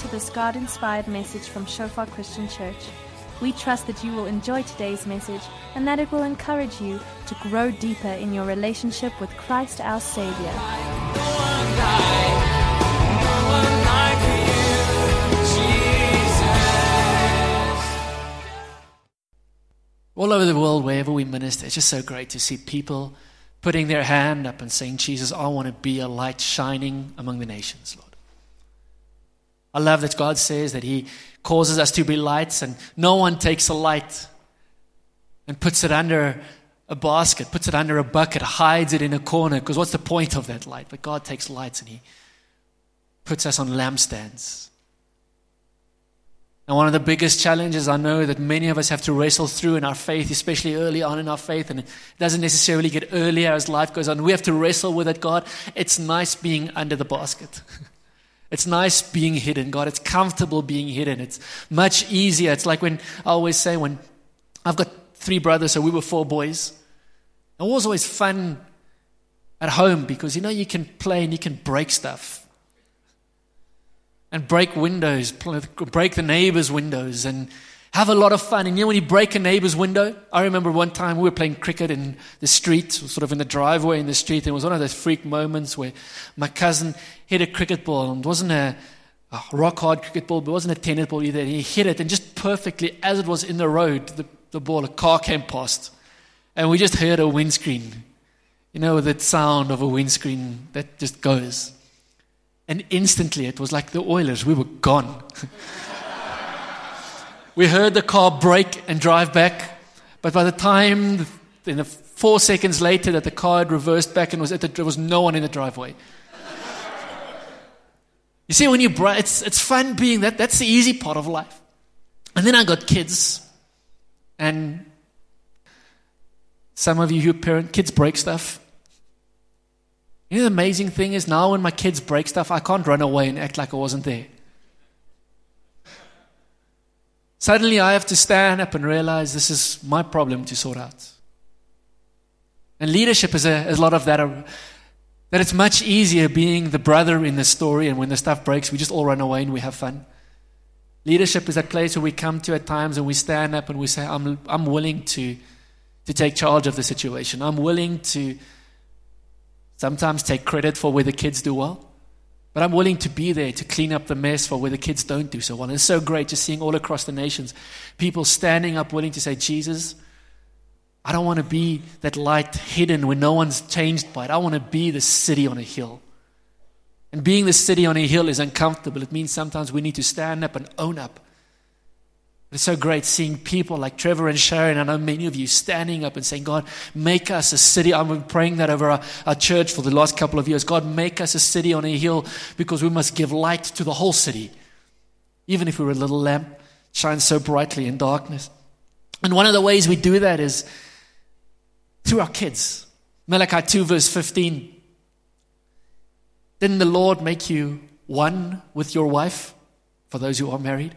to this God-inspired message from Shofar Christian Church. We trust that you will enjoy today's message and that it will encourage you to grow deeper in your relationship with Christ our Savior. All over the world, wherever we minister, it's just so great to see people putting their hand up and saying, Jesus, I want to be a light shining among the nations, Lord. I love that God says that He causes us to be lights, and no one takes a light and puts it under a basket, puts it under a bucket, hides it in a corner, because what's the point of that light? But God takes lights and He puts us on lampstands. And one of the biggest challenges I know that many of us have to wrestle through in our faith, especially early on in our faith, and it doesn't necessarily get earlier as life goes on. We have to wrestle with it, God. It's nice being under the basket. It's nice being hidden, God. It's comfortable being hidden. It's much easier. It's like when I always say, when I've got three brothers, so we were four boys. It was always fun at home because, you know, you can play and you can break stuff. And break windows, break the neighbor's windows, and have a lot of fun. And you know, when you break a neighbor's window, I remember one time we were playing cricket in the street, sort of in the driveway in the street. And it was one of those freak moments where my cousin hit a cricket ball, and it wasn't a rock-hard cricket ball, but it wasn't a tennis ball either. And he hit it, and just perfectly, as it was in the road, the ball, a car came past, and we just heard a windscreen. You know, that sound of a windscreen that just goes. And instantly, it was like the Oilers. We were gone. We heard the car brake and drive back. But by the time, in the 4 seconds later, that the car had reversed back and was there was no one in the driveway. You see, when you it's fun being that. That's the easy part of life. And then I got kids. And some of you who parent, kids break stuff. You know, the amazing thing is now when my kids break stuff, I can't run away and act like I wasn't there. Suddenly I have to stand up and realize this is my problem to sort out. And leadership is a lot of that it's much easier being the brother in the story, and when the stuff breaks, we just all run away and we have fun. Leadership is that place where we come to at times and we stand up and we say, I'm willing to take charge of the situation. I'm willing to sometimes take credit for where the kids do well. But I'm willing to be there to clean up the mess for where the kids don't do so well. And it's so great just seeing all across the nations, people standing up willing to say, Jesus, I don't want to be that light hidden when no one's changed by it. I want to be the city on a hill. And being the city on a hill is uncomfortable. It means sometimes we need to stand up and own up. It's so great seeing people like Trevor and Sharon. I know many of you standing up and saying, God, make us a city. I've been praying that over our church for the last couple of years. God, make us a city on a hill, because we must give light to the whole city. Even if we're a little lamp, shines so brightly in darkness. And one of the ways we do that is through our kids. Malachi 2 verse 15. Didn't the Lord make you one with your wife, for those who are married?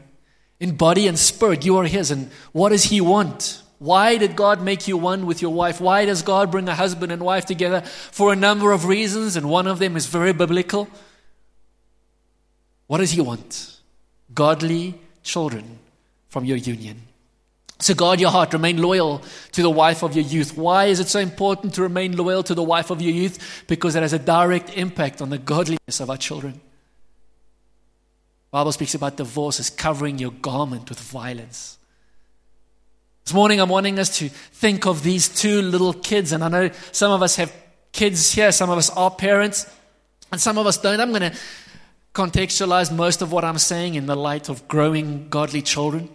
In body and spirit, you are His. And what does He want? Why did God make you one with your wife? Why does God bring a husband and wife together? For a number of reasons, and one of them is very biblical. What does He want? Godly children from your union. So guard your heart. Remain loyal to the wife of your youth. Why is it so important to remain loyal to the wife of your youth? Because that has a direct impact on the godliness of our children. The Bible speaks about divorce as covering your garment with violence. This morning I'm wanting us to think of these two little kids. And I know some of us have kids here. Some of us are parents. And some of us don't. I'm going to contextualize most of what I'm saying in the light of growing godly children.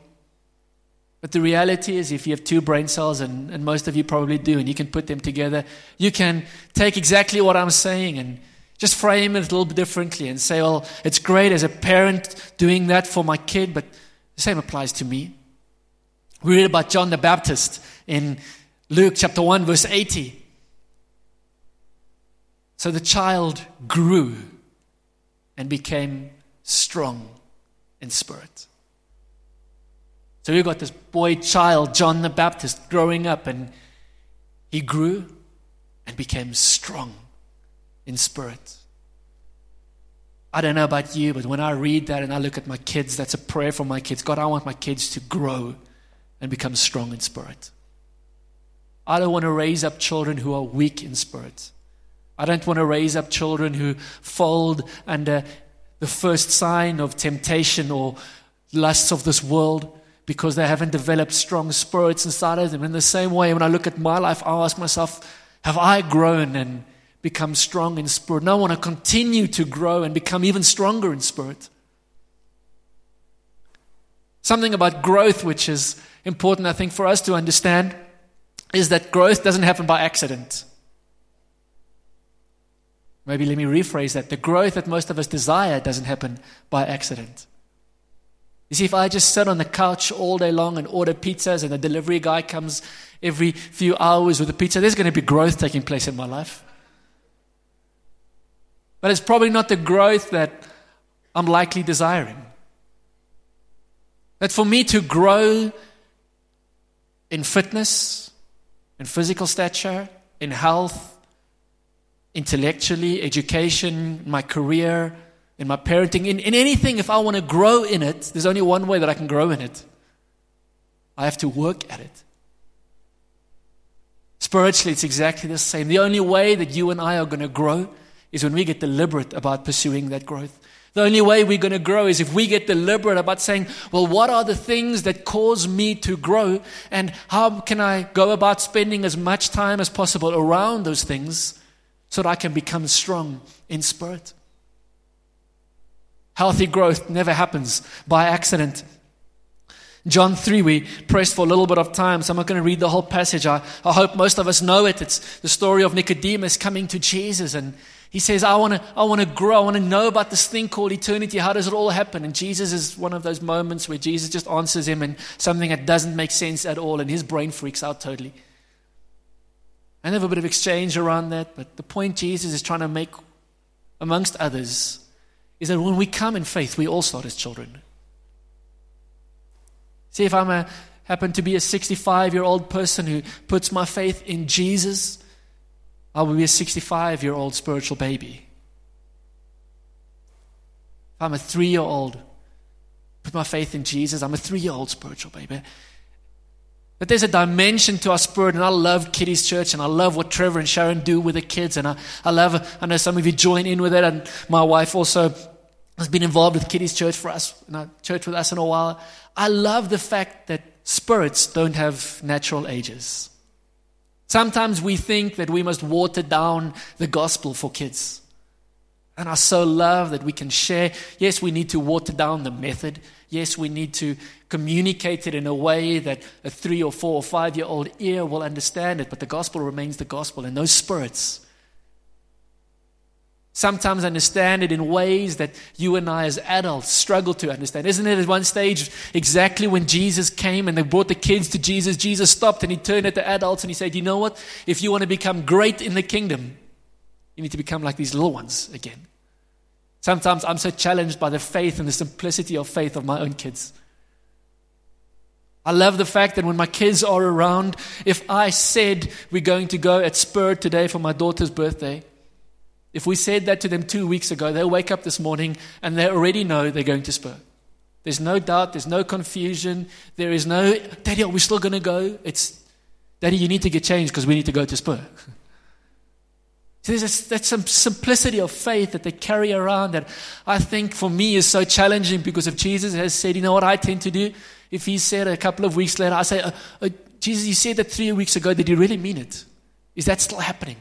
But the reality is, if you have two brain cells, and most of you probably do, and you can put them together, you can take exactly what I'm saying and just frame it a little bit differently and say, well, it's great as a parent doing that for my kid, but the same applies to me. We read about John the Baptist in Luke chapter 1, verse 80. So the child grew and became strong in spirit. So we've got this boy child, John the Baptist, growing up, and he grew and became strong in spirit. I I don't know about you, but when I read that and I look at my kids, that's a prayer for my kids. God, I want my kids to grow and become strong in spirit. I don't want to raise up children who are weak in spirit. I don't want to raise up children who fold under the first sign of temptation or lusts of this world, because they haven't developed strong spirits inside of them. In the same way, when I look at my life, I ask myself, have I grown and become strong in spirit? And I want to continue to grow and become even stronger in spirit. Something about growth, which is important, I think, for us to understand, is that growth doesn't happen by accident. Maybe let me rephrase that. The growth that most of us desire doesn't happen by accident. You see, if I just sit on the couch all day long and order pizzas and the delivery guy comes every few hours with a pizza, there's going to be growth taking place in my life. But it's probably not the growth that I'm likely desiring. That for me to grow in fitness, in physical stature, in health, intellectually, education, my career, in my parenting, in anything, if I want to grow in it, there's only one way that I can grow in it. I have to work at it. Spiritually, it's exactly the same. The only way that you and I are going to grow is when we get deliberate about pursuing that growth. The only way we're going to grow is if we get deliberate about saying, well, what are the things that cause me to grow, and how can I go about spending as much time as possible around those things so that I can become strong in spirit? Healthy growth never happens by accident. John 3, we pressed for a little bit of time, so I'm not going to read the whole passage. I hope most of us know it. It's the story of Nicodemus coming to Jesus, and he says, I want to grow. I want to know about this thing called eternity. How does it all happen? And Jesus is one of those moments where Jesus just answers him in something that doesn't make sense at all, and his brain freaks out totally. I have a bit of exchange around that, but the point Jesus is trying to make, amongst others, is that when we come in faith, we all start as children. See, if I happen to be a 65-year-old person who puts my faith in Jesus, I will be a 65-year-old spiritual baby. If I'm a 3-year-old, put my faith in Jesus, I'm a 3-year-old spiritual baby. But there's a dimension to our spirit, and I love Kitty's Church, and I love what Trevor and Sharon do with the kids, and I know some of you join in with it, and my wife also has been involved with Kitty's Church for us, church with us in a while. I love the fact that spirits don't have natural ages. Sometimes we think that we must water down the gospel for kids. And I so love that we can share. Yes, we need to water down the method. Yes, we need to communicate it in a way that a 3 or 4 or 5-year-old ear will understand it. But the gospel remains the gospel. And those spirits sometimes understand it in ways that you and I as adults struggle to understand. Isn't it at one stage exactly when Jesus came and they brought the kids to Jesus, Jesus stopped and he turned at the adults and he said, you know what? If you want to become great in the kingdom, you need to become like these little ones again. Sometimes I'm so challenged by the faith and the simplicity of faith of my own kids. I love the fact that when my kids are around, if I said we're going to go at Spur today for my daughter's birthday, if we said that to them 2 weeks ago, they'll wake up this morning and they already know they're going to Spur. There's no doubt, there's no confusion, there is no, Daddy, are we still going to go? It's, Daddy, you need to get changed because we need to go to Spur. So there's that simplicity of faith that they carry around that I think for me is so challenging, because if Jesus has said, you know what I tend to do? If he said a couple of weeks later, I say, Jesus, you said that 3 weeks ago, did you really mean it? Is that still happening?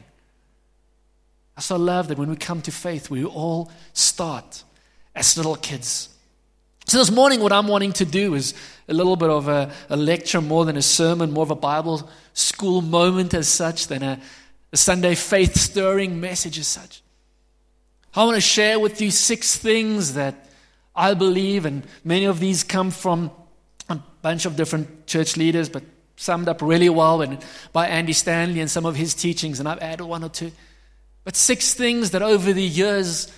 I so love that when we come to faith, we all start as little kids. So this morning what I'm wanting to do is a little bit of a lecture more than a sermon, more of a Bible school moment as such than a Sunday faith-stirring message as such. I want to share with you 6 things that I believe, and many of these come from a bunch of different church leaders, but summed up really well and by Andy Stanley and some of his teachings, and I've added 1 or 2. But 6 things that over the years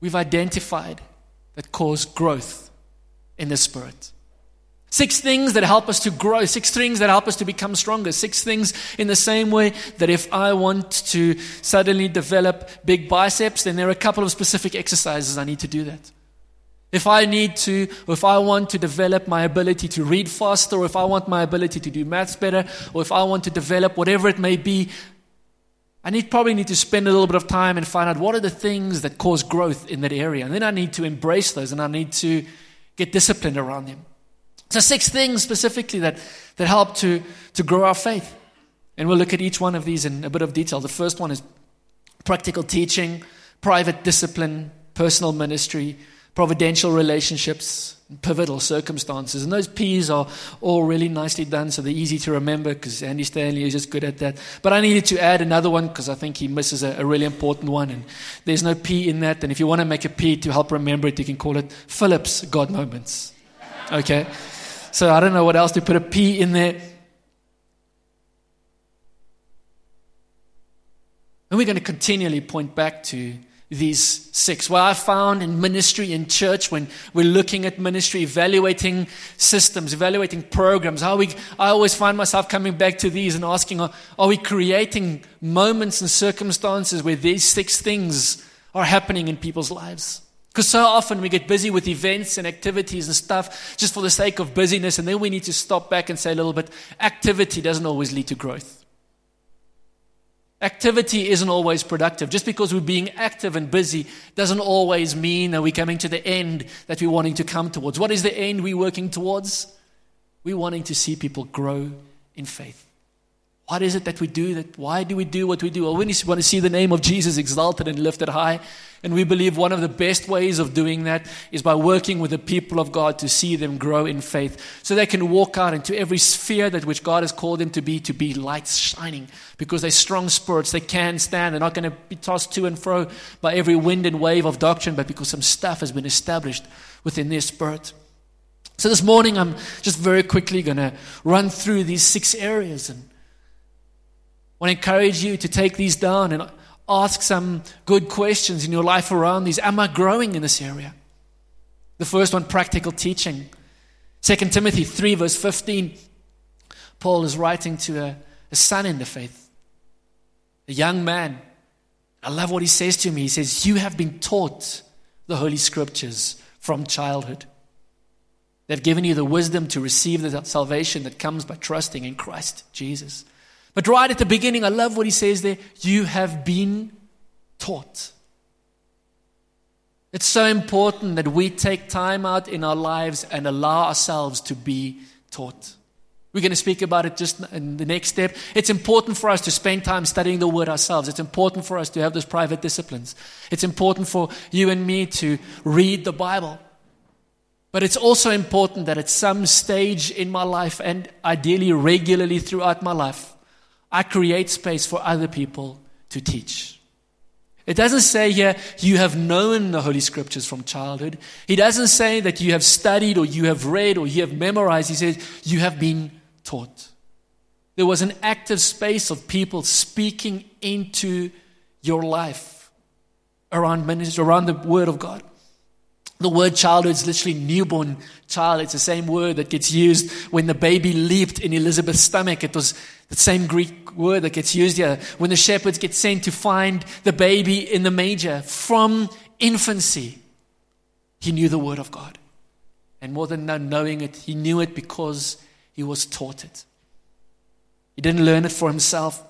we've identified that cause growth in the spirit. Six things that help us to grow. Six things that help us to become stronger. Six things in the same way that if I want to suddenly develop big biceps, then there are a couple of specific exercises I need to do that. If I want to develop my ability to read faster, or if I want my ability to do maths better, or if I want to develop whatever it may be, I probably need to spend a little bit of time and find out what are the things that cause growth in that area. And then I need to embrace those, and I need to get disciplined around them. So 6 things specifically that help to grow our faith. And we'll look at each one of these in a bit of detail. The first one is practical teaching, private discipline, personal ministry, providential relationships, pivotal circumstances. And those P's are all really nicely done, so they're easy to remember because Andy Stanley is just good at that. But I needed to add another one because I think he misses a really important one, and there's no P in that. And if you want to make a P to help remember it, you can call it Philip's God Moments. Okay? So I don't know what else to put a P in there. And we're going to continually point back to these 6. What I found in ministry, in church, when we're looking at ministry, evaluating systems, evaluating programs, I always find myself coming back to these and asking, are we creating moments and circumstances where these 6 things are happening in people's lives? Because so often we get busy with events and activities and stuff just for the sake of busyness, and then we need to stop back and say a little bit, activity doesn't always lead to growth. Activity isn't always productive. Just because we're being active and busy doesn't always mean that we're coming to the end that we're wanting to come towards. What is the end we're working towards? We're wanting to see people grow in faith. What is it that we do? Why do we do what we do? Well, we want to see the name of Jesus exalted and lifted high. And we believe one of the best ways of doing that is by working with the people of God to see them grow in faith, so they can walk out into every sphere that which God has called them to be lights shining, because they're strong spirits. They can stand. They're not going to be tossed to and fro by every wind and wave of doctrine, but because some stuff has been established within their spirit. So this morning, I'm just very quickly going to run through these 6 areas, and I want to encourage you to take these down and ask some good questions in your life around these. Am I growing in this area? The first one, practical teaching. 2 Timothy 3 verse 15, Paul is writing to a son in the faith, a young man. I love what he says to me. He says, you have been taught the Holy Scriptures from childhood. They've given you the wisdom to receive the salvation that comes by trusting in Christ Jesus. But right at the beginning, I love what he says there, you have been taught. It's so important that we take time out in our lives and allow ourselves to be taught. We're going to speak about it just in the next step. It's important for us to spend time studying the Word ourselves. It's important for us to have those private disciplines. It's important for you and me to read the Bible. But it's also important that at some stage in my life, and ideally regularly throughout my life, I create space for other people to teach. It doesn't say here, you have known the Holy Scriptures from childhood. He doesn't say that you have studied or you have read or you have memorized. He says, you have been taught. There was an active space of people speaking into your life around ministry, around the Word of God. The word childhood is literally newborn child. It's the same word that gets used when the baby leaped in Elizabeth's stomach. It was the same Greek word that gets used here. When the shepherds get sent to find the baby in the manger, from infancy, he knew the Word of God. And more than knowing it, he knew it because he was taught it. He didn't learn it for himself.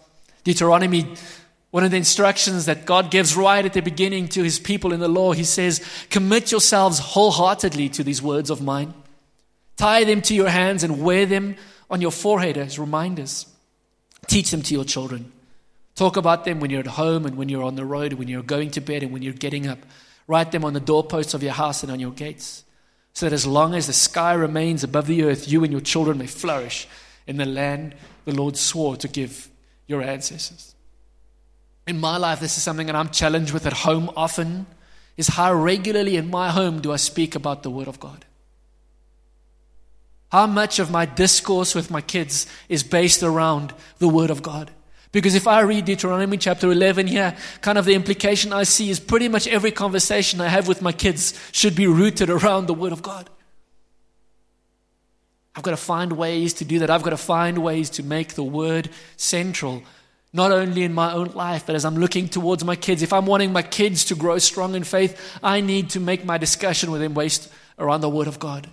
Deuteronomy, one of the instructions that God gives right at the beginning to his people in the law, he says, commit yourselves wholeheartedly to these words of mine. Tie them to your hands and wear them on your forehead as reminders. Teach them to your children. Talk about them when you're at home and when you're on the road, when you're going to bed and when you're getting up. Write them on the doorposts of your house and on your gates, so that as long as the sky remains above the earth, you and your children may flourish in the land the Lord swore to give your ancestors. In my life, this is something that I'm challenged with at home often, is how regularly in my home do I speak about the Word of God? How much of my discourse with my kids is based around the Word of God? Because if I read Deuteronomy chapter 11 here, kind of the implication I see is pretty much every conversation I have with my kids should be rooted around the Word of God. I've got to find ways to do that. I've got to find ways to make the word central, not only in my own life, but as I'm looking towards my kids. If I'm wanting my kids to grow strong in faith, I need to make my discussion with them based around the word of God.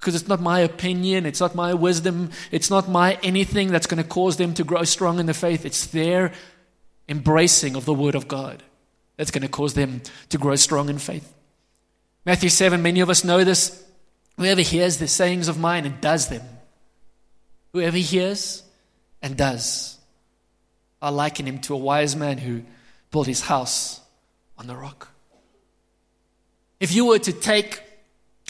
Because it's not my opinion, it's not my wisdom, it's not my anything that's going to cause them to grow strong in the faith. It's their embracing of the word of God that's going to cause them to grow strong in faith. Matthew 7, many of us know this. Whoever hears the sayings of mine and does them. Whoever hears and does. I liken him to a wise man who built his house on the rock. If you were to take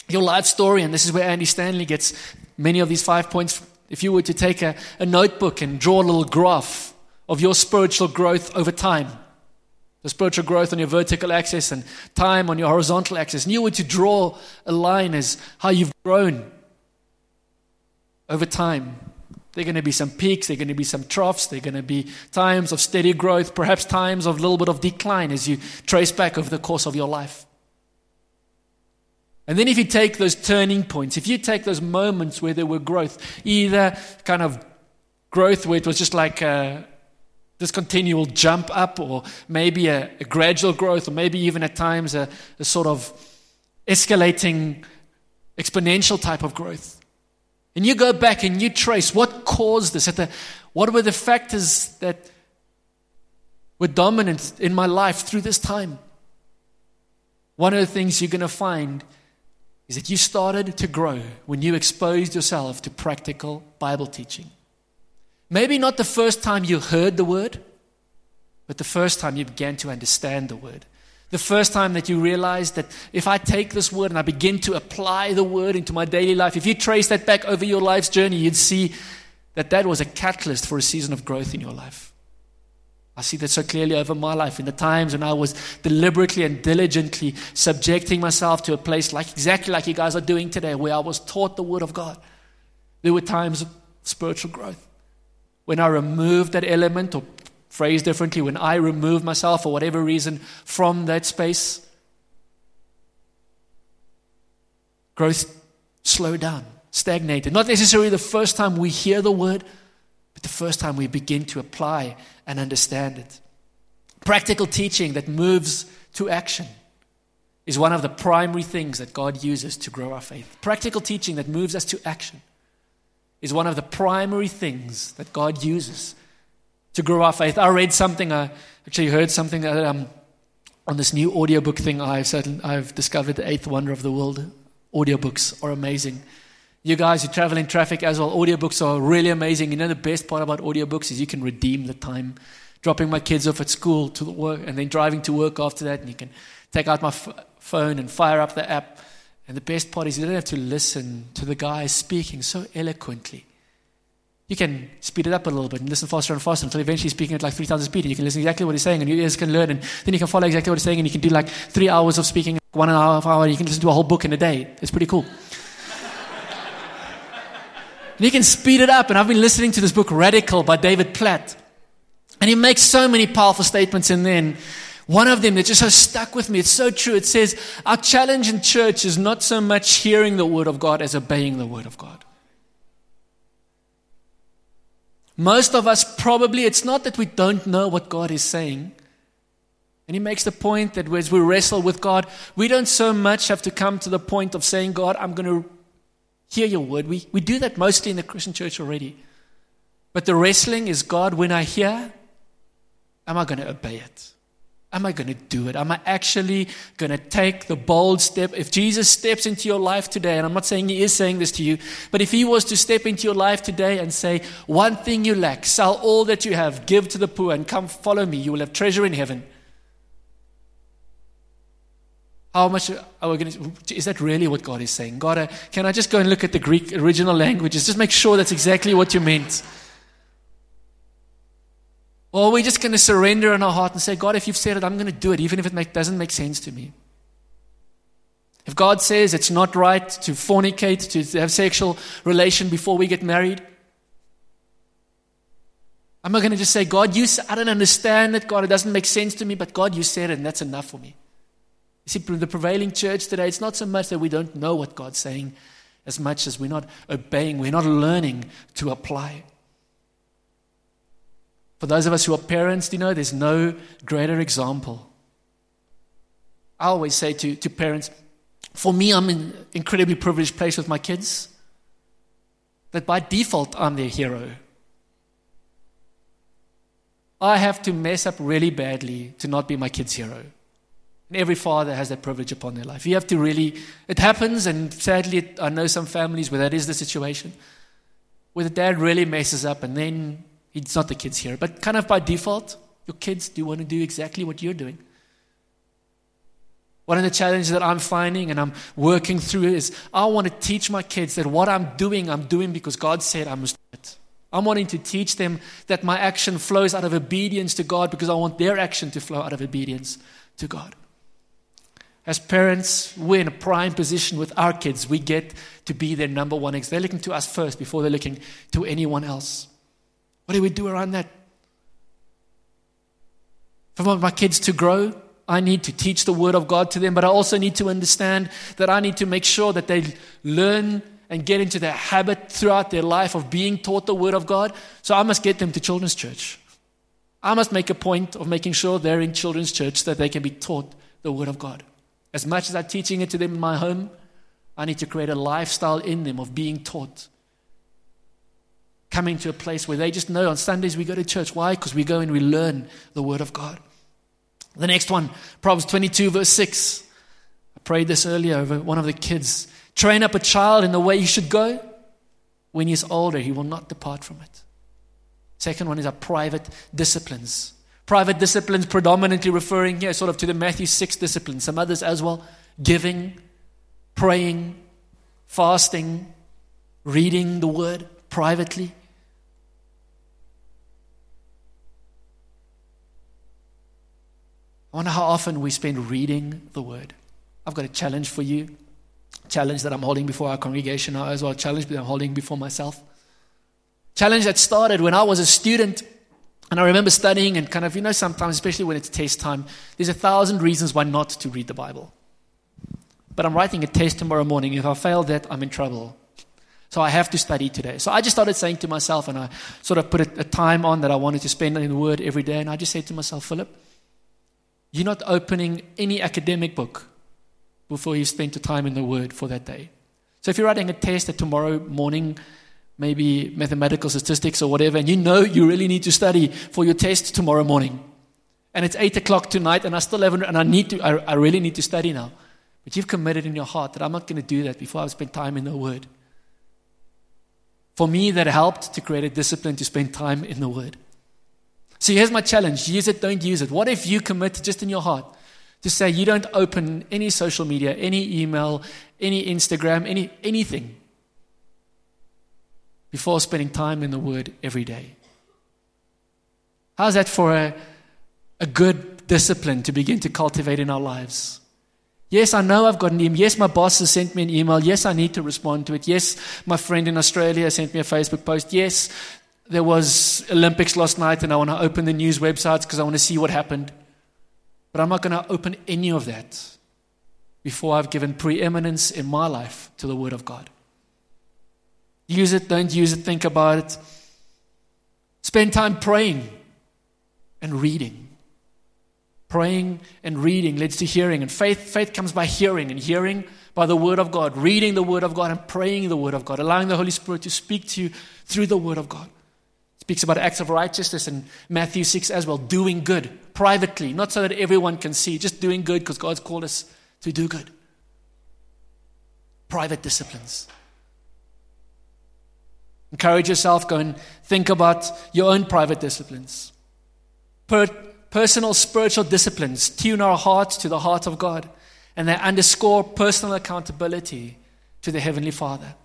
your life story, and this is where Andy Stanley gets many of these 5 points, if you were to take a notebook and draw a little graph of your spiritual growth over time, the spiritual growth on your vertical axis and time on your horizontal axis, and you were to draw a line as how you've grown over time, there are going to be some peaks, there are going to be some troughs, there are going to be times of steady growth, perhaps times of a little bit of decline as you trace back over the course of your life. And then if you take those turning points, if you take those moments where there were growth, either kind of growth where it was just like this continual jump up, or maybe a gradual growth, or maybe even at times a sort of escalating exponential type of growth. And you go back and you trace what caused this, what were the factors that were dominant in my life through this time. One of the things you're going to find is that you started to grow when you exposed yourself to practical Bible teaching. Maybe not the first time you heard the word, but the first time you began to understand the word. The first time that you realized that if I take this word and I begin to apply the word into my daily life, if you trace that back over your life's journey, you'd see that that was a catalyst for a season of growth in your life. I see that so clearly over my life, in the times when I was deliberately and diligently subjecting myself to a place like exactly like you guys are doing today, where I was taught the word of God. There were times of spiritual growth. When I removed that element, or phrased differently, when I removed myself for whatever reason from that space, growth slowed down, stagnated. Not necessarily the first time we hear the word, but the first time we begin to apply and understand it. Practical teaching that moves to action is one of the primary things that God uses to grow our faith. Practical teaching that moves us to action is one of the primary things that God uses to grow our faith. I read something, I actually heard something on this new audiobook thing. I've discovered the eighth wonder of the world. Audiobooks are amazing. You guys who travel in traffic as well, audiobooks are really amazing. You know, the best part about audiobooks is you can redeem the time. Dropping my kids off at school to the work and then driving to work after that, and you can take out my phone and fire up the app. And the best part is you don't have to listen to the guy speaking so eloquently. You can speed it up a little bit and listen faster and faster until eventually speaking at like 3 times the speed, and you can listen exactly what he's saying, and your ears can learn, and then you can follow exactly what he's saying, and you can do like 3 hours of speaking, like 1.5 hours, and you can listen to a whole book in a day. It's pretty cool. And you can speed it up. And I've been listening to this book, Radical, by David Platt. And he makes so many powerful statements in there. And one of them that just has stuck with me. It's so true. It says, our challenge in church is not so much hearing the word of God as obeying the word of God. Most of us probably, it's not that we don't know what God is saying. And he makes the point that as we wrestle with God, we don't so much have to come to the point of saying, God, I'm going to hear your word. We do that mostly in the Christian church already. But the wrestling is, God, when I hear, am I going to obey it? Am I going to do it? Am I actually going to take the bold step? If Jesus steps into your life today, and I'm not saying he is saying this to you, but if he was to step into your life today and say, one thing you lack, sell all that you have, give to the poor, and come follow me, you will have treasure in heaven. How much are we going to? Is that really what God is saying? God, can I just go and look at the Greek original languages? Just make sure that's exactly what you meant. Or are we just going to surrender in our heart and say, God, if you've said it, I'm going to do it, even if it doesn't make sense to me? If God says it's not right to fornicate, to have sexual relation before we get married, am I going to just say, God, I don't understand it, God, it doesn't make sense to me, but God, you said it, and that's enough for me? You see, the prevailing church today, it's not so much that we don't know what God's saying as much as we're not obeying, we're not learning to apply. For those of us who are parents, you know, there's no greater example. I always say to parents, for me, I'm in an incredibly privileged place with my kids, that by default, I'm their hero. I have to mess up really badly to not be my kid's hero. And every father has that privilege upon their life. You have to really, it happens, and sadly, I know some families where that is the situation, where the dad really messes up and then he's not the kid's hero. But kind of by default, your kids do want to do exactly what you're doing. One of the challenges that I'm finding and I'm working through is I want to teach my kids that what I'm doing because God said I must do it. I'm wanting to teach them that my action flows out of obedience to God because I want their action to flow out of obedience to God. As parents, we're in a prime position with our kids. We get to be their number one. They're looking to us first before they're looking to anyone else. What do we do around that? If I want my kids to grow, I need to teach the Word of God to them, but I also need to understand that I need to make sure that they learn and get into the habit throughout their life of being taught the Word of God. So I must get them to children's church. I must make a point of making sure they're in children's church so that they can be taught the Word of God. As much as I'm teaching it to them in my home, I need to create a lifestyle in them of being taught. Coming to a place where they just know on Sundays we go to church. Why? Because we go and we learn the Word of God. The next one, Proverbs 22 verse 6. I prayed this earlier over one of the kids. Train up a child in the way he should go. When he is older, he will not depart from it. Second one is our private disciplines. Private disciplines predominantly referring here sort of to the Matthew 6 disciplines, some others as well. Giving, praying, fasting, reading the Word privately. I wonder how often we spend reading the Word. I've got a challenge for you. A challenge that I'm holding before our congregation now as well. A challenge that I'm holding before myself. Challenge that started when I was a student. And I remember studying and kind of, you know, sometimes, especially when it's test time, there's 1,000 reasons why not to read the Bible. But I'm writing a test tomorrow morning. If I fail that, I'm in trouble. So I have to study today. So I just started saying to myself, and I sort of put a time on that I wanted to spend in the Word every day. And I just said to myself, Philip, you're not opening any academic book before you've spent the time in the Word for that day. So if you're writing a test that tomorrow morning, maybe mathematical statistics or whatever, and you know you really need to study for your test tomorrow morning, and it's 8 o'clock tonight, and I still haven't, and I really need to study now. But you've committed in your heart that I'm not going to do that before I've spent time in the Word. For me, that helped to create a discipline to spend time in the Word. So here's my challenge. Use it, don't use it. What if you commit just in your heart to say you don't open any social media, any email, any Instagram, anything before spending time in the Word every day? How's that for a good discipline to begin to cultivate in our lives? Yes, I know I've got an email. Yes, my boss has sent me an email. Yes, I need to respond to it. Yes, my friend in Australia sent me a Facebook post. Yes, there was Olympics last night and I want to open the news websites because I want to see what happened. But I'm not going to open any of that before I've given preeminence in my life to the Word of God. Use it, don't use it, think about it. Spend time praying and reading. Praying and reading leads to hearing. And faith comes by hearing, and hearing by the Word of God. Reading the Word of God and praying the Word of God. Allowing the Holy Spirit to speak to you through the Word of God. Speaks about acts of righteousness in Matthew 6 as well. Doing good privately, not so that everyone can see, just doing good because God's called us to do good. Private disciplines. Encourage yourself, go and think about your own private disciplines. Personal spiritual disciplines tune our hearts to the heart of God, and they underscore personal accountability to the Heavenly Father.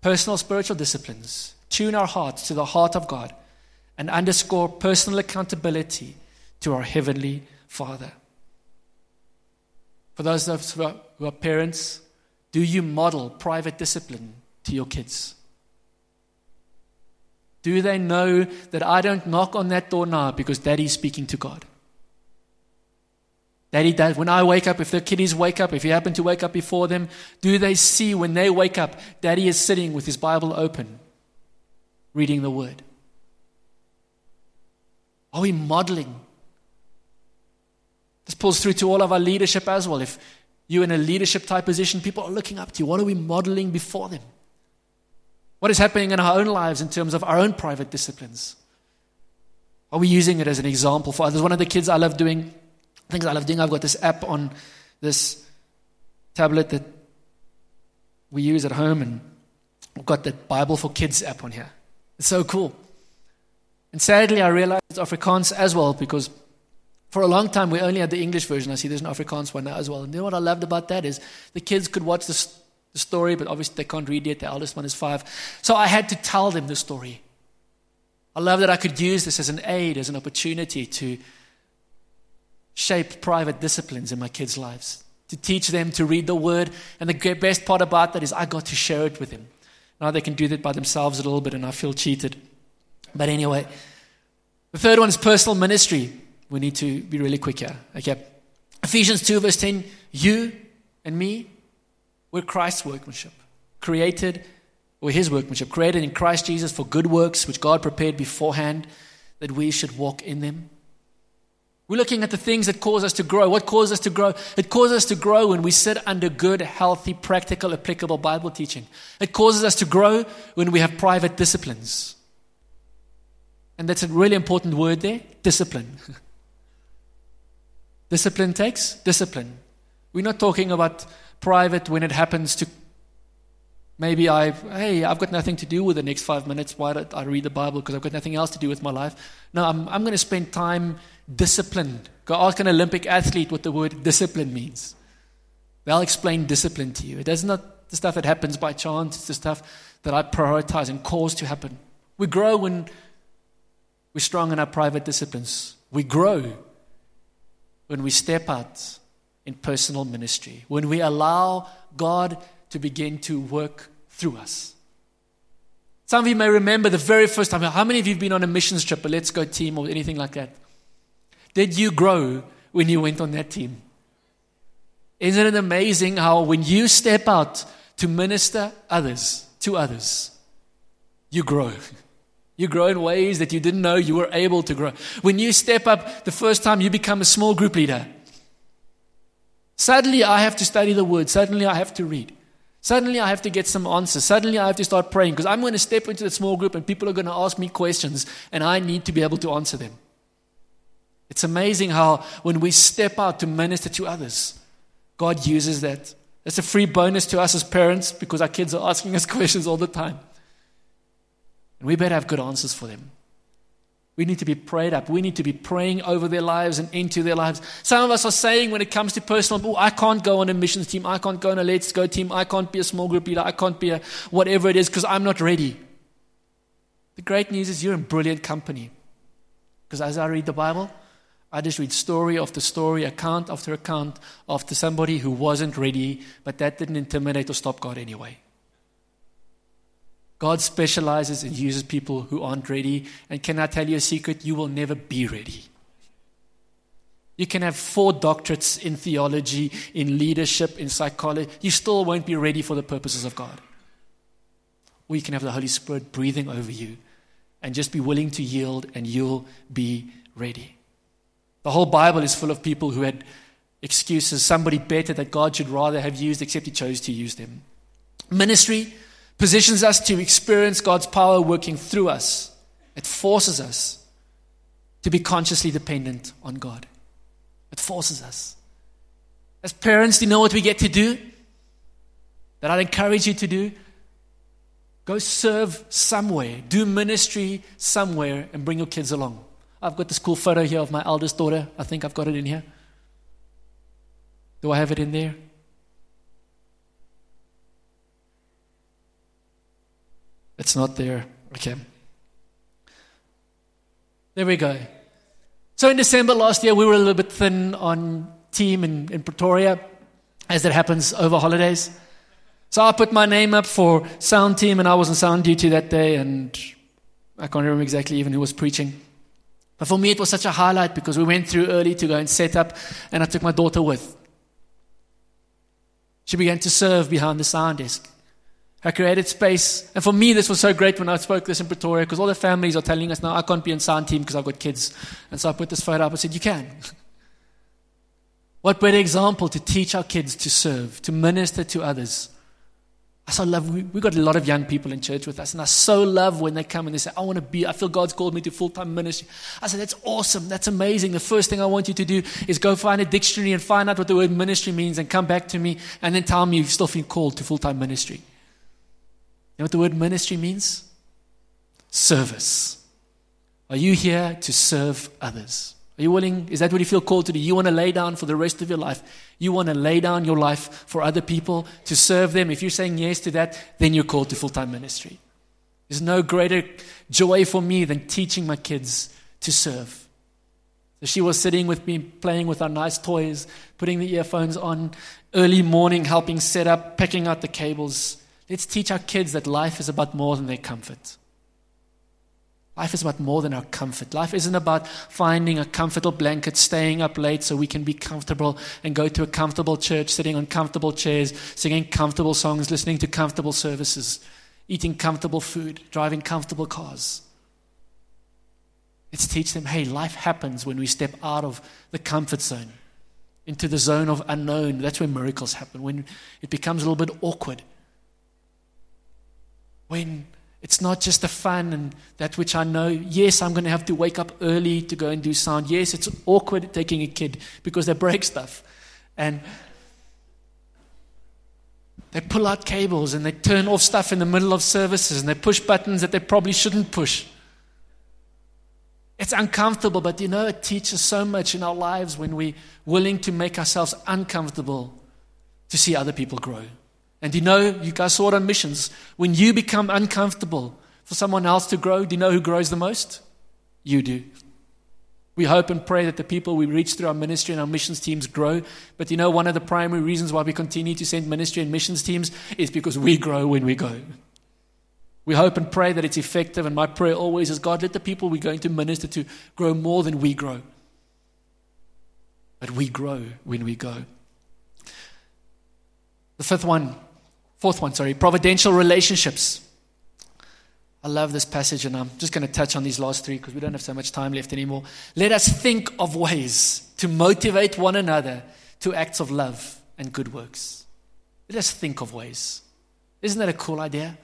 Personal spiritual disciplines tune our hearts to the heart of God and underscore personal accountability to our Heavenly Father. For those of us who are parents, do you model private discipline to your kids? Do they know that I don't knock on that door now because Daddy's speaking to God? that he does. When I wake up, if the kiddies wake up, if you happen to wake up before them, do they see when they wake up that he is sitting with his Bible open, reading the Word? Are we modeling? This pulls through to all of our leadership as well. If you're in a leadership type position, people are looking up to you. What are we modeling before them? What is happening in our own lives in terms of our own private disciplines? Are we using it as an example for others? One of the kids I love doing, things I love doing, I've got this app on this tablet that we use at home, and we've got the Bible for Kids app on here. It's so cool. And sadly, I realized Afrikaans as well, because for a long time we only had the English version. I see there's an Afrikaans one now as well. And you know what I loved about that is the kids could watch the story, but obviously they can't read yet. The eldest one is 5. So I had to tell them the story. I love that I could use this as an aid, as an opportunity to shape private disciplines in my kids' lives, to teach them to read the Word. And the best part about that is I got to share it with them. Now they can do that by themselves a little bit, and I feel cheated. But anyway, the third one is personal ministry. We need to be really quick here. Okay. Ephesians 2 verse 10, you and me, we're Christ's workmanship, created in Christ Jesus for good works, which God prepared beforehand that we should walk in them. We're looking at the things that cause us to grow. What causes us to grow? It causes us to grow when we sit under good, healthy, practical, applicable Bible teaching. It causes us to grow when we have private disciplines. And that's a really important word there, discipline. Discipline takes discipline. We're not talking about private when it happens to maybe I've got nothing to do with the next 5 minutes. Why don't I read the Bible? Because I've got nothing else to do with my life. No, I'm going to spend time disciplined. Go ask an Olympic athlete what the word discipline means. They'll explain discipline to you. It is not the stuff that happens by chance. It's the stuff that I prioritize and cause to happen. We grow when we're strong in our private disciplines. We grow when we step out in personal ministry, when we allow God to begin to work through us. Some of you may remember the very first time. How many of you have been on a missions trip, a Let's Go team or anything like that? Did you grow when you went on that team? Isn't it amazing how when you step out to minister to others, you grow? You grow in ways that you didn't know you were able to grow. When you step up the first time, you become a small group leader. Suddenly, I have to study the Word. Suddenly, I have to read. Suddenly, I have to get some answers. Suddenly, I have to start praying, because I'm going to step into the small group and people are going to ask me questions and I need to be able to answer them. It's amazing how when we step out to minister to others, God uses that. That's a free bonus to us as parents, because our kids are asking us questions all the time. And we better have good answers for them. We need to be prayed up. We need to be praying over their lives and into their lives. Some of us are saying when it comes to personal, I can't go on a missions team. I can't go on a Let's Go team. I can't be a small group leader. I can't be a whatever it is because I'm not ready. The great news is you're in brilliant company. Because as I read the Bible, I just read story after story, account after somebody who wasn't ready, but that didn't intimidate or stop God anyway. God specializes and uses people who aren't ready. And can I tell you a secret? You will never be ready. You can have 4 doctorates in theology, in leadership, in psychology. You still won't be ready for the purposes of God. Or you can have the Holy Spirit breathing over you and just be willing to yield, and you'll be ready. The whole Bible is full of people who had excuses, somebody better that God should rather have used, except He chose to use them. Ministry positions us to experience God's power working through us. It forces us to be consciously dependent on God. It forces us. As parents, do you know what we get to do? That I'd encourage you to do? Go serve somewhere. Do ministry somewhere and bring your kids along. I've got this cool photo here of my eldest daughter. I think I've got it in here. Do I have it in there? It's not there. Okay. There we go. So in December last year, we were a little bit thin on team in Pretoria, as that happens over holidays. So I put my name up for sound team, and I was on sound duty that day, and I can't remember exactly even who was preaching. But for me, it was such a highlight because we went through early to go and set up, and I took my daughter with. She began to serve behind the sound desk. I created space. And for me, this was so great when I spoke this in Pretoria, because all the families are telling us now, I can't be on sound team because I've got kids. And so I put this photo up and said, you can. What better example to teach our kids to serve, to minister to others. I so love, we've got a lot of young people in church with us, and I so love when they come and they say, I feel God's called me to full-time ministry. I say, that's awesome, that's amazing. The first thing I want you to do is go find a dictionary and find out what the word ministry means and come back to me and then tell me you've still been called to full-time ministry. You know what the word ministry means? Service. Are you here to serve others? Are you willing? Is that what you feel called to do? You want to lay down for the rest of your life. You want to lay down your life for other people, to serve them. If you're saying yes to that, then you're called to full-time ministry. There's no greater joy for me than teaching my kids to serve. So she was sitting with me, playing with our nice toys, putting the earphones on, early morning helping set up, picking out the cables. Let's teach our kids that life is about more than their comfort. Life is about more than our comfort. Life isn't about finding a comfortable blanket, staying up late so we can be comfortable and go to a comfortable church, sitting on comfortable chairs, singing comfortable songs, listening to comfortable services, eating comfortable food, driving comfortable cars. Let's teach them, hey, life happens when we step out of the comfort zone into the zone of unknown. That's where miracles happen, when it becomes a little bit awkward. When it's not just the fun and that which I know. Yes, I'm going to have to wake up early to go and do sound. Yes, it's awkward taking a kid because they break stuff. And they pull out cables and they turn off stuff in the middle of services and they push buttons that they probably shouldn't push. It's uncomfortable, but you know, it teaches so much in our lives when we're willing to make ourselves uncomfortable to see other people grow. And do you know, you guys saw it on missions, when you become uncomfortable for someone else to grow, do you know who grows the most? You do. We hope and pray that the people we reach through our ministry and our missions teams grow. But you know, one of the primary reasons why we continue to send ministry and missions teams is because we grow when we go. We hope and pray that it's effective. And my prayer always is, God, let the people we're going to minister to grow more than we grow. But we grow when we go. The fourth one, providential relationships. I love this passage, and I'm just going to touch on these last three because we don't have so much time left anymore. Let us think of ways to motivate one another to acts of love and good works. Let us think of ways. Isn't that a cool idea?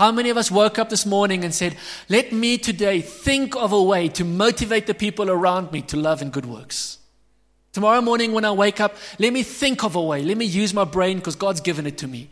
How many of us woke up this morning and said, let me today think of a way to motivate the people around me to love and good works? Tomorrow morning when I wake up, let me think of a way. Let me use my brain because God's given it to me.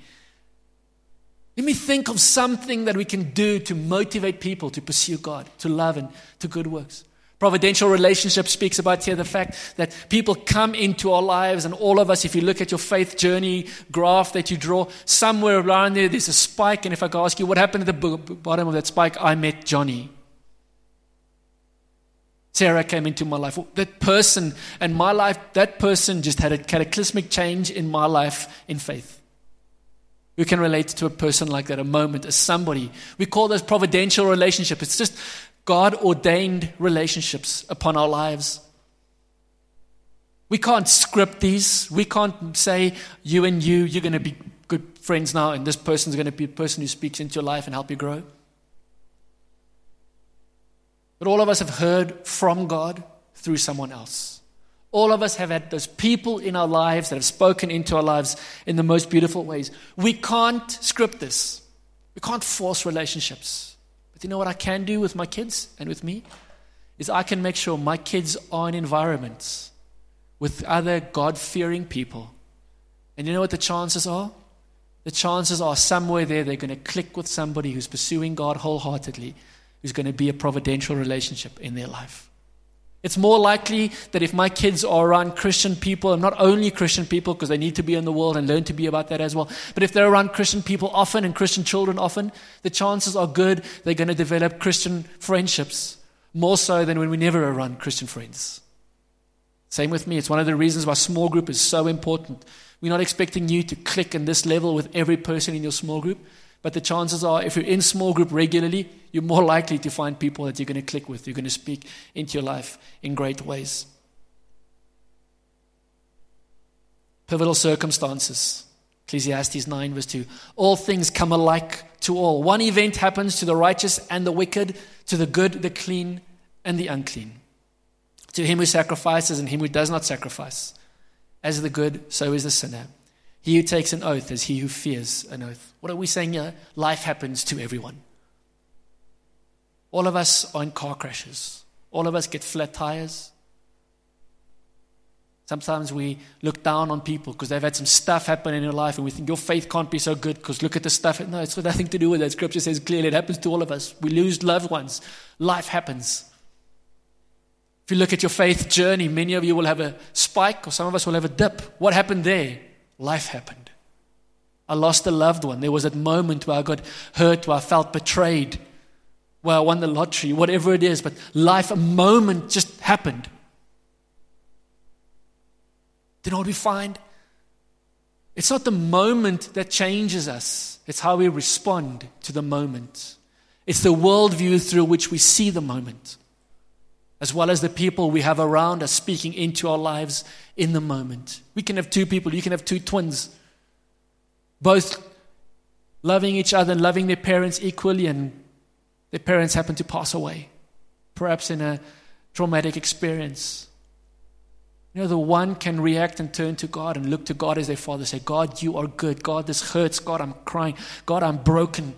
Let me think of something that we can do to motivate people to pursue God, to love and to good works. Providential relationship speaks about here the fact that people come into our lives, and all of us, if you look at your faith journey graph that you draw, somewhere around there's a spike. And if I could ask you, what happened at the bottom of that spike? I met Johnny. Sarah came into my life. That person and my life, that person just had a cataclysmic change in my life in faith. We can relate to a person like that, a moment, as somebody. We call those providential relationships. It's just God-ordained relationships upon our lives. We can't script these. We can't say, you and you, you're going to be good friends now, and this person's going to be a person who speaks into your life and help you grow. But all of us have heard from God through someone else. All of us have had those people in our lives that have spoken into our lives in the most beautiful ways. We can't script this. We can't force relationships. But you know what I can do with my kids and with me? Is I can make sure my kids are in environments with other God-fearing people. And you know what the chances are? The chances are somewhere there they're going to click with somebody who's pursuing God wholeheartedly, who's going to be a providential relationship in their life. It's more likely that if my kids are around Christian people, and not only Christian people, because they need to be in the world and learn to be about that as well, but if they're around Christian people often and Christian children often, the chances are good they're going to develop Christian friendships, more so than when we never are around Christian friends. Same with me. It's one of the reasons why small group is so important. We're not expecting you to click in this level with every person in your small group, but the chances are if you're in small group regularly, you're more likely to find people that you're going to click with, you're going to speak into your life in great ways. Pivotal circumstances. Ecclesiastes 9 verse 2. All things come alike to all. One event happens to the righteous and the wicked, to the good, the clean, and the unclean. To him who sacrifices and him who does not sacrifice. As the good, so is the sinner. He who takes an oath is he who fears an oath. What are we saying here? Life happens to everyone. All of us are in car crashes. All of us get flat tires. Sometimes we look down on people because they've had some stuff happen in your life and we think your faith can't be so good because look at the stuff. No, it's got nothing to do with that. Scripture says clearly it happens to all of us. We lose loved ones. Life happens. If you look at your faith journey, many of you will have a spike or some of us will have a dip. What happened there? Life happened. I lost a loved one. There was that moment where I got hurt, where I felt betrayed, where I won the lottery, whatever it is. But life, a moment just happened. Do you know what we find? It's not the moment that changes us. It's how we respond to the moment. It's the worldview through which we see the moment, as well as the people we have around us speaking into our lives in the moment. We can have two people. You can have two twins, both loving each other and loving their parents equally, and their parents happen to pass away, perhaps in a traumatic experience. You know, the one can react and turn to God and look to God as their father, say, God, you are good. God, this hurts. God, I'm crying. God, I'm broken.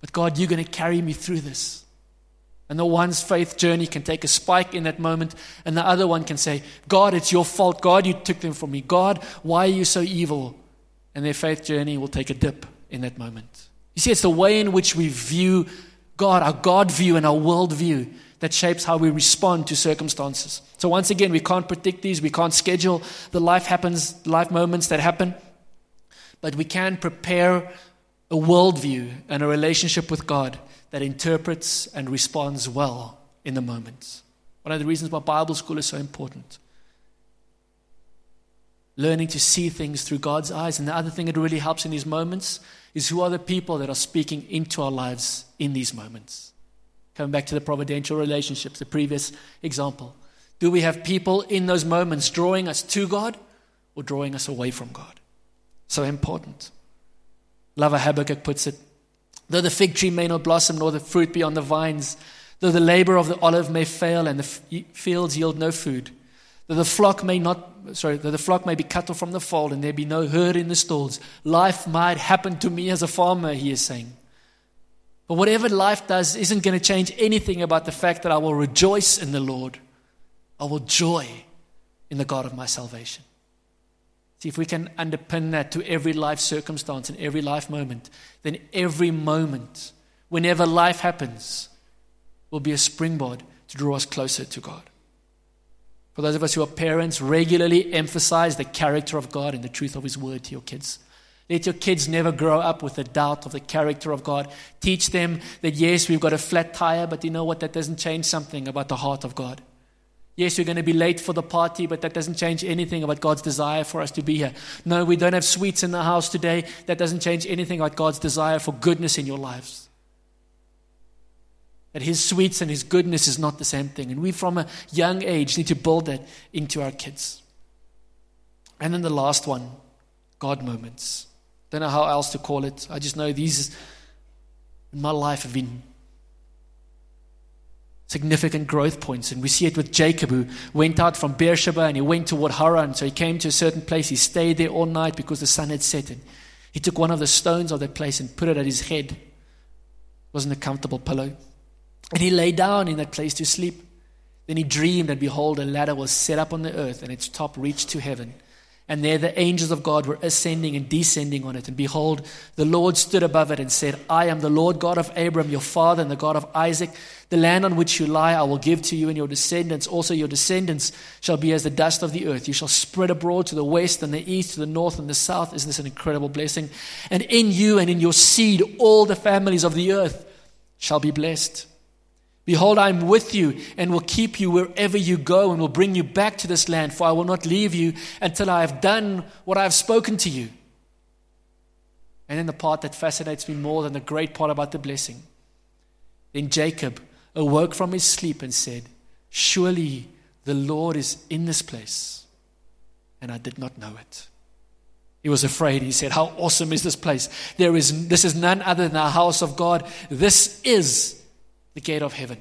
But God, you're going to carry me through this. And the one's faith journey can take a spike in that moment, and the other one can say, God, it's your fault. God, you took them from me. God, why are you so evil? And their faith journey will take a dip in that moment. You see, it's the way in which we view God, our God view and our world view, that shapes how we respond to circumstances. So once again, we can't predict these. We can't schedule the life moments that happen. But we can prepare a worldview and a relationship with God that interprets and responds well in the moment. One of the reasons why Bible school is so important. Learning to see things through God's eyes. And the other thing that really helps in these moments is who are the people that are speaking into our lives in these moments. Coming back to the providential relationships, the previous example. Do we have people in those moments drawing us to God or drawing us away from God? So important. Love how Habakkuk puts it. Though the fig tree may not blossom, nor the fruit be on the vines, though the labor of the olive may fail, and the fields yield no food, though the flock may be cut off from the fold, and there be no herd in the stalls, life might happen to me as a farmer, he is saying. But whatever life does isn't going to change anything about the fact that I will rejoice in the Lord. I will joy in the God of my salvation. See, if we can underpin that to every life circumstance and every life moment, then every moment, whenever life happens, will be a springboard to draw us closer to God. For those of us who are parents, regularly emphasize the character of God and the truth of His word to your kids. Let your kids never grow up with a doubt of the character of God. Teach them that, yes, we've got a flat tire, but you know what? That doesn't change something about the heart of God. Yes, we're going to be late for the party, but that doesn't change anything about God's desire for us to be here. No, we don't have sweets in the house today. That doesn't change anything about God's desire for goodness in your lives. That His sweets and His goodness is not the same thing. And we, from a young age, need to build that into our kids. And then the last one, God moments. Don't know how else to call it. I just know these in my life have been significant growth points. And we see it with Jacob, who went out from Beersheba and he went toward Haran. So he came to a certain place. He stayed there all night because the sun had set. And he took one of the stones of that place and put it at his head. It wasn't a comfortable pillow. And he lay down in that place to sleep. Then he dreamed, and behold, a ladder was set up on the earth, and its top reached to heaven. And there the angels of God were ascending and descending on it. And behold, the Lord stood above it and said, I am the Lord God of Abram, your father, and the God of Isaac. The land on which you lie I will give to you and your descendants. Also your descendants shall be as the dust of the earth. You shall spread abroad to the west and the east, to the north and the south. Isn't this an incredible blessing? And in you and in your seed all the families of the earth shall be blessed. Behold, I am with you and will keep you wherever you go and will bring you back to this land, for I will not leave you until I have done what I have spoken to you. And then the part that fascinates me more than the great part about the blessing Then Jacob awoke from his sleep and said, surely the Lord is in this place, and I did not know it. He was afraid. He said, how awesome is this place? This is none other than the house of God. This is the gate of heaven.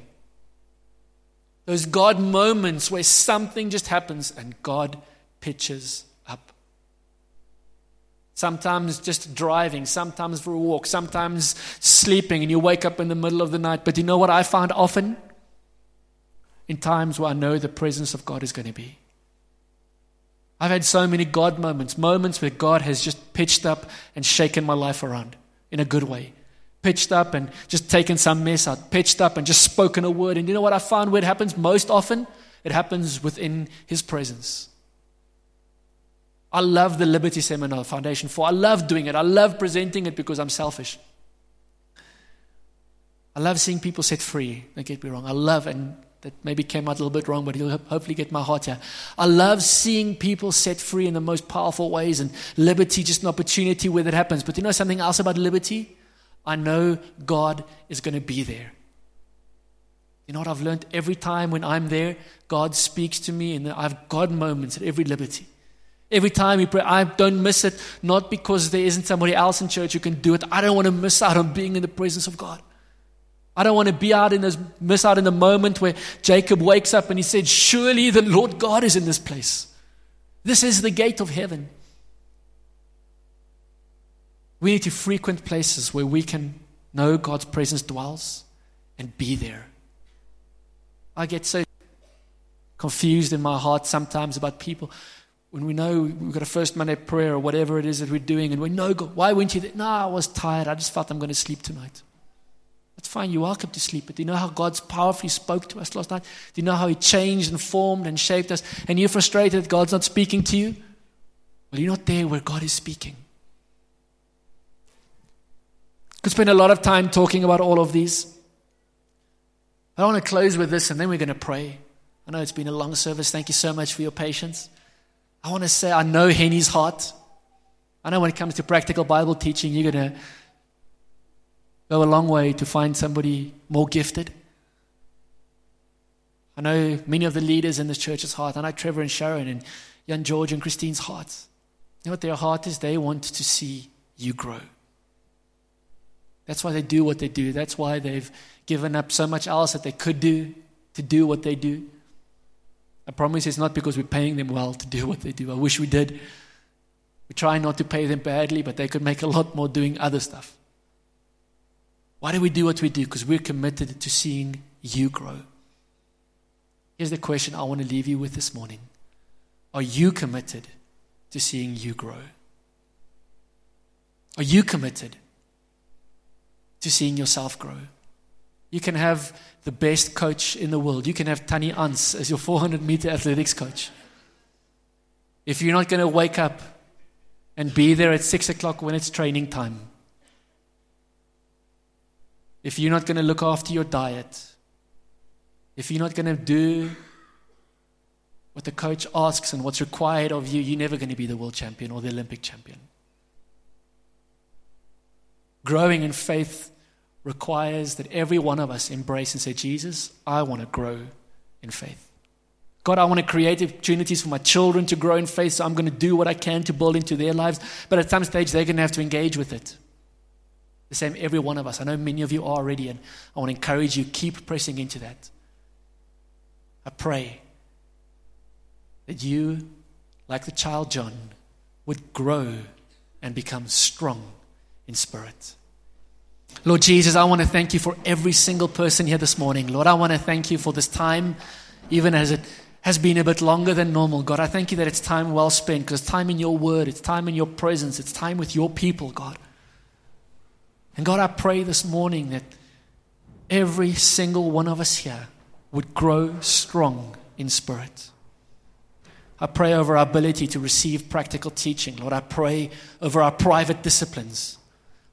Those God moments where something just happens and God pitches up. Sometimes just driving, sometimes for a walk, sometimes sleeping, and you wake up in the middle of the night. But you know what I find often? In times where I know the presence of God is going to be. I've had so many God moments, moments where God has just pitched up and shaken my life around in a good way. Pitched up and just taken some mess out. Pitched up and just spoken a word. And you know what I found where it happens most often? It happens within His presence. I love the Liberty Seminar Foundation for. I love doing it. I love presenting it because I'm selfish. I love seeing people set free. Don't get me wrong. I love and that maybe came out a little bit wrong, but you'll hopefully get my heart here. I love seeing people set free in the most powerful ways, and liberty, just an opportunity where that happens. But you know something else about liberty? I know God is going to be there. You know what I've learned? Every time when I'm there, God speaks to me, and I've God moments at every liberty. Every time we pray, I don't miss it, not because there isn't somebody else in church who can do it. I don't want to miss out on being in the presence of God. I don't want to miss out in the moment where Jacob wakes up and he said, surely the Lord God is in this place. This is the gate of heaven. We need to frequent places where we can know God's presence dwells and be there. I get so confused in my heart sometimes about people when we know we've got a first Monday prayer or whatever it is that we're doing, and we know God, why weren't you there? No, I was tired. I just felt I'm going to sleep tonight. That's fine, you're welcome to sleep, but do you know how God's powerfully spoke to us last night? Do you know how He changed and formed and shaped us? And you're frustrated that God's not speaking to you? Well, you're not there where God is speaking. Could spend a lot of time talking about all of these. I want to close with this, and then we're going to pray. I know it's been a long service. Thank you so much for your patience. I want to say I know Henny's heart. I know when it comes to practical Bible teaching, you're going to go a long way to find somebody more gifted. I know many of the leaders in this church's heart. I know Trevor and Sharon and Young George and Christine's hearts. You know what their heart is? They want to see you grow. That's why they do what they do. That's why they've given up so much else that they could do to do what they do. I promise it's not because we're paying them well to do what they do. I wish we did. We try not to pay them badly, but they could make a lot more doing other stuff. Why do we do what we do? Because we're committed to seeing you grow. Here's the question I want to leave you with this morning. Are you committed to seeing you grow? Are you committed to seeing yourself grow? You can have the best coach in the world. You can have Tani Ans as your 400-meter athletics coach. If you're not going to wake up and be there at 6 o'clock when it's training time, if you're not going to look after your diet, if you're not going to do what the coach asks and what's required of you, you're never going to be the world champion or the Olympic champion. Growing in faith requires that every one of us embrace and say, Jesus, I want to grow in faith. God, I want to create opportunities for my children to grow in faith, so I'm going to do what I can to build into their lives. But at some stage, they're going to have to engage with it. The same, every one of us. I know many of you are already, and I want to encourage you, keep pressing into that. I pray that you, like the child John, would grow and become strong in spirit. Lord Jesus, I want to thank you for every single person here this morning. Lord, I want to thank you for this time, even as it has been a bit longer than normal. God, I thank you that it's time well spent, because it's time in your word, it's time in your presence, it's time with your people, God. And God, I pray this morning that every single one of us here would grow strong in spirit. I pray over our ability to receive practical teaching. Lord, I pray over our private disciplines.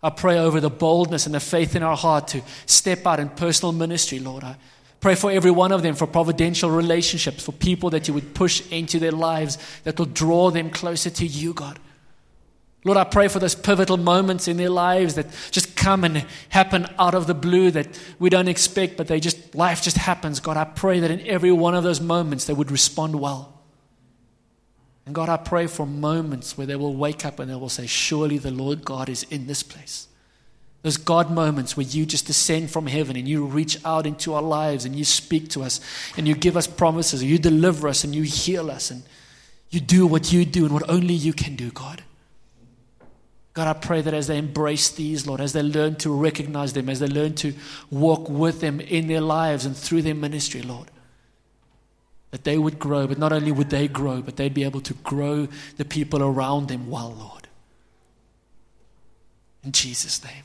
I pray over the boldness and the faith in our heart to step out in personal ministry, Lord. I pray for every one of them, for providential relationships, for people that you would push into their lives that will draw them closer to you, God. Lord, I pray for those pivotal moments in their lives that just come and happen out of the blue that we don't expect, but life just happens. God, I pray that in every one of those moments they would respond well. And God, I pray for moments where they will wake up and they will say, surely the Lord God is in this place. Those God moments where you just descend from heaven and you reach out into our lives and you speak to us and you give us promises and you deliver us and you heal us and you do what you do and what only you can do, God. God, I pray that as they embrace these, Lord, as they learn to recognize them, as they learn to walk with them in their lives and through their ministry, Lord, that they would grow, but not only would they grow, but they'd be able to grow the people around them well, Lord. In Jesus' name.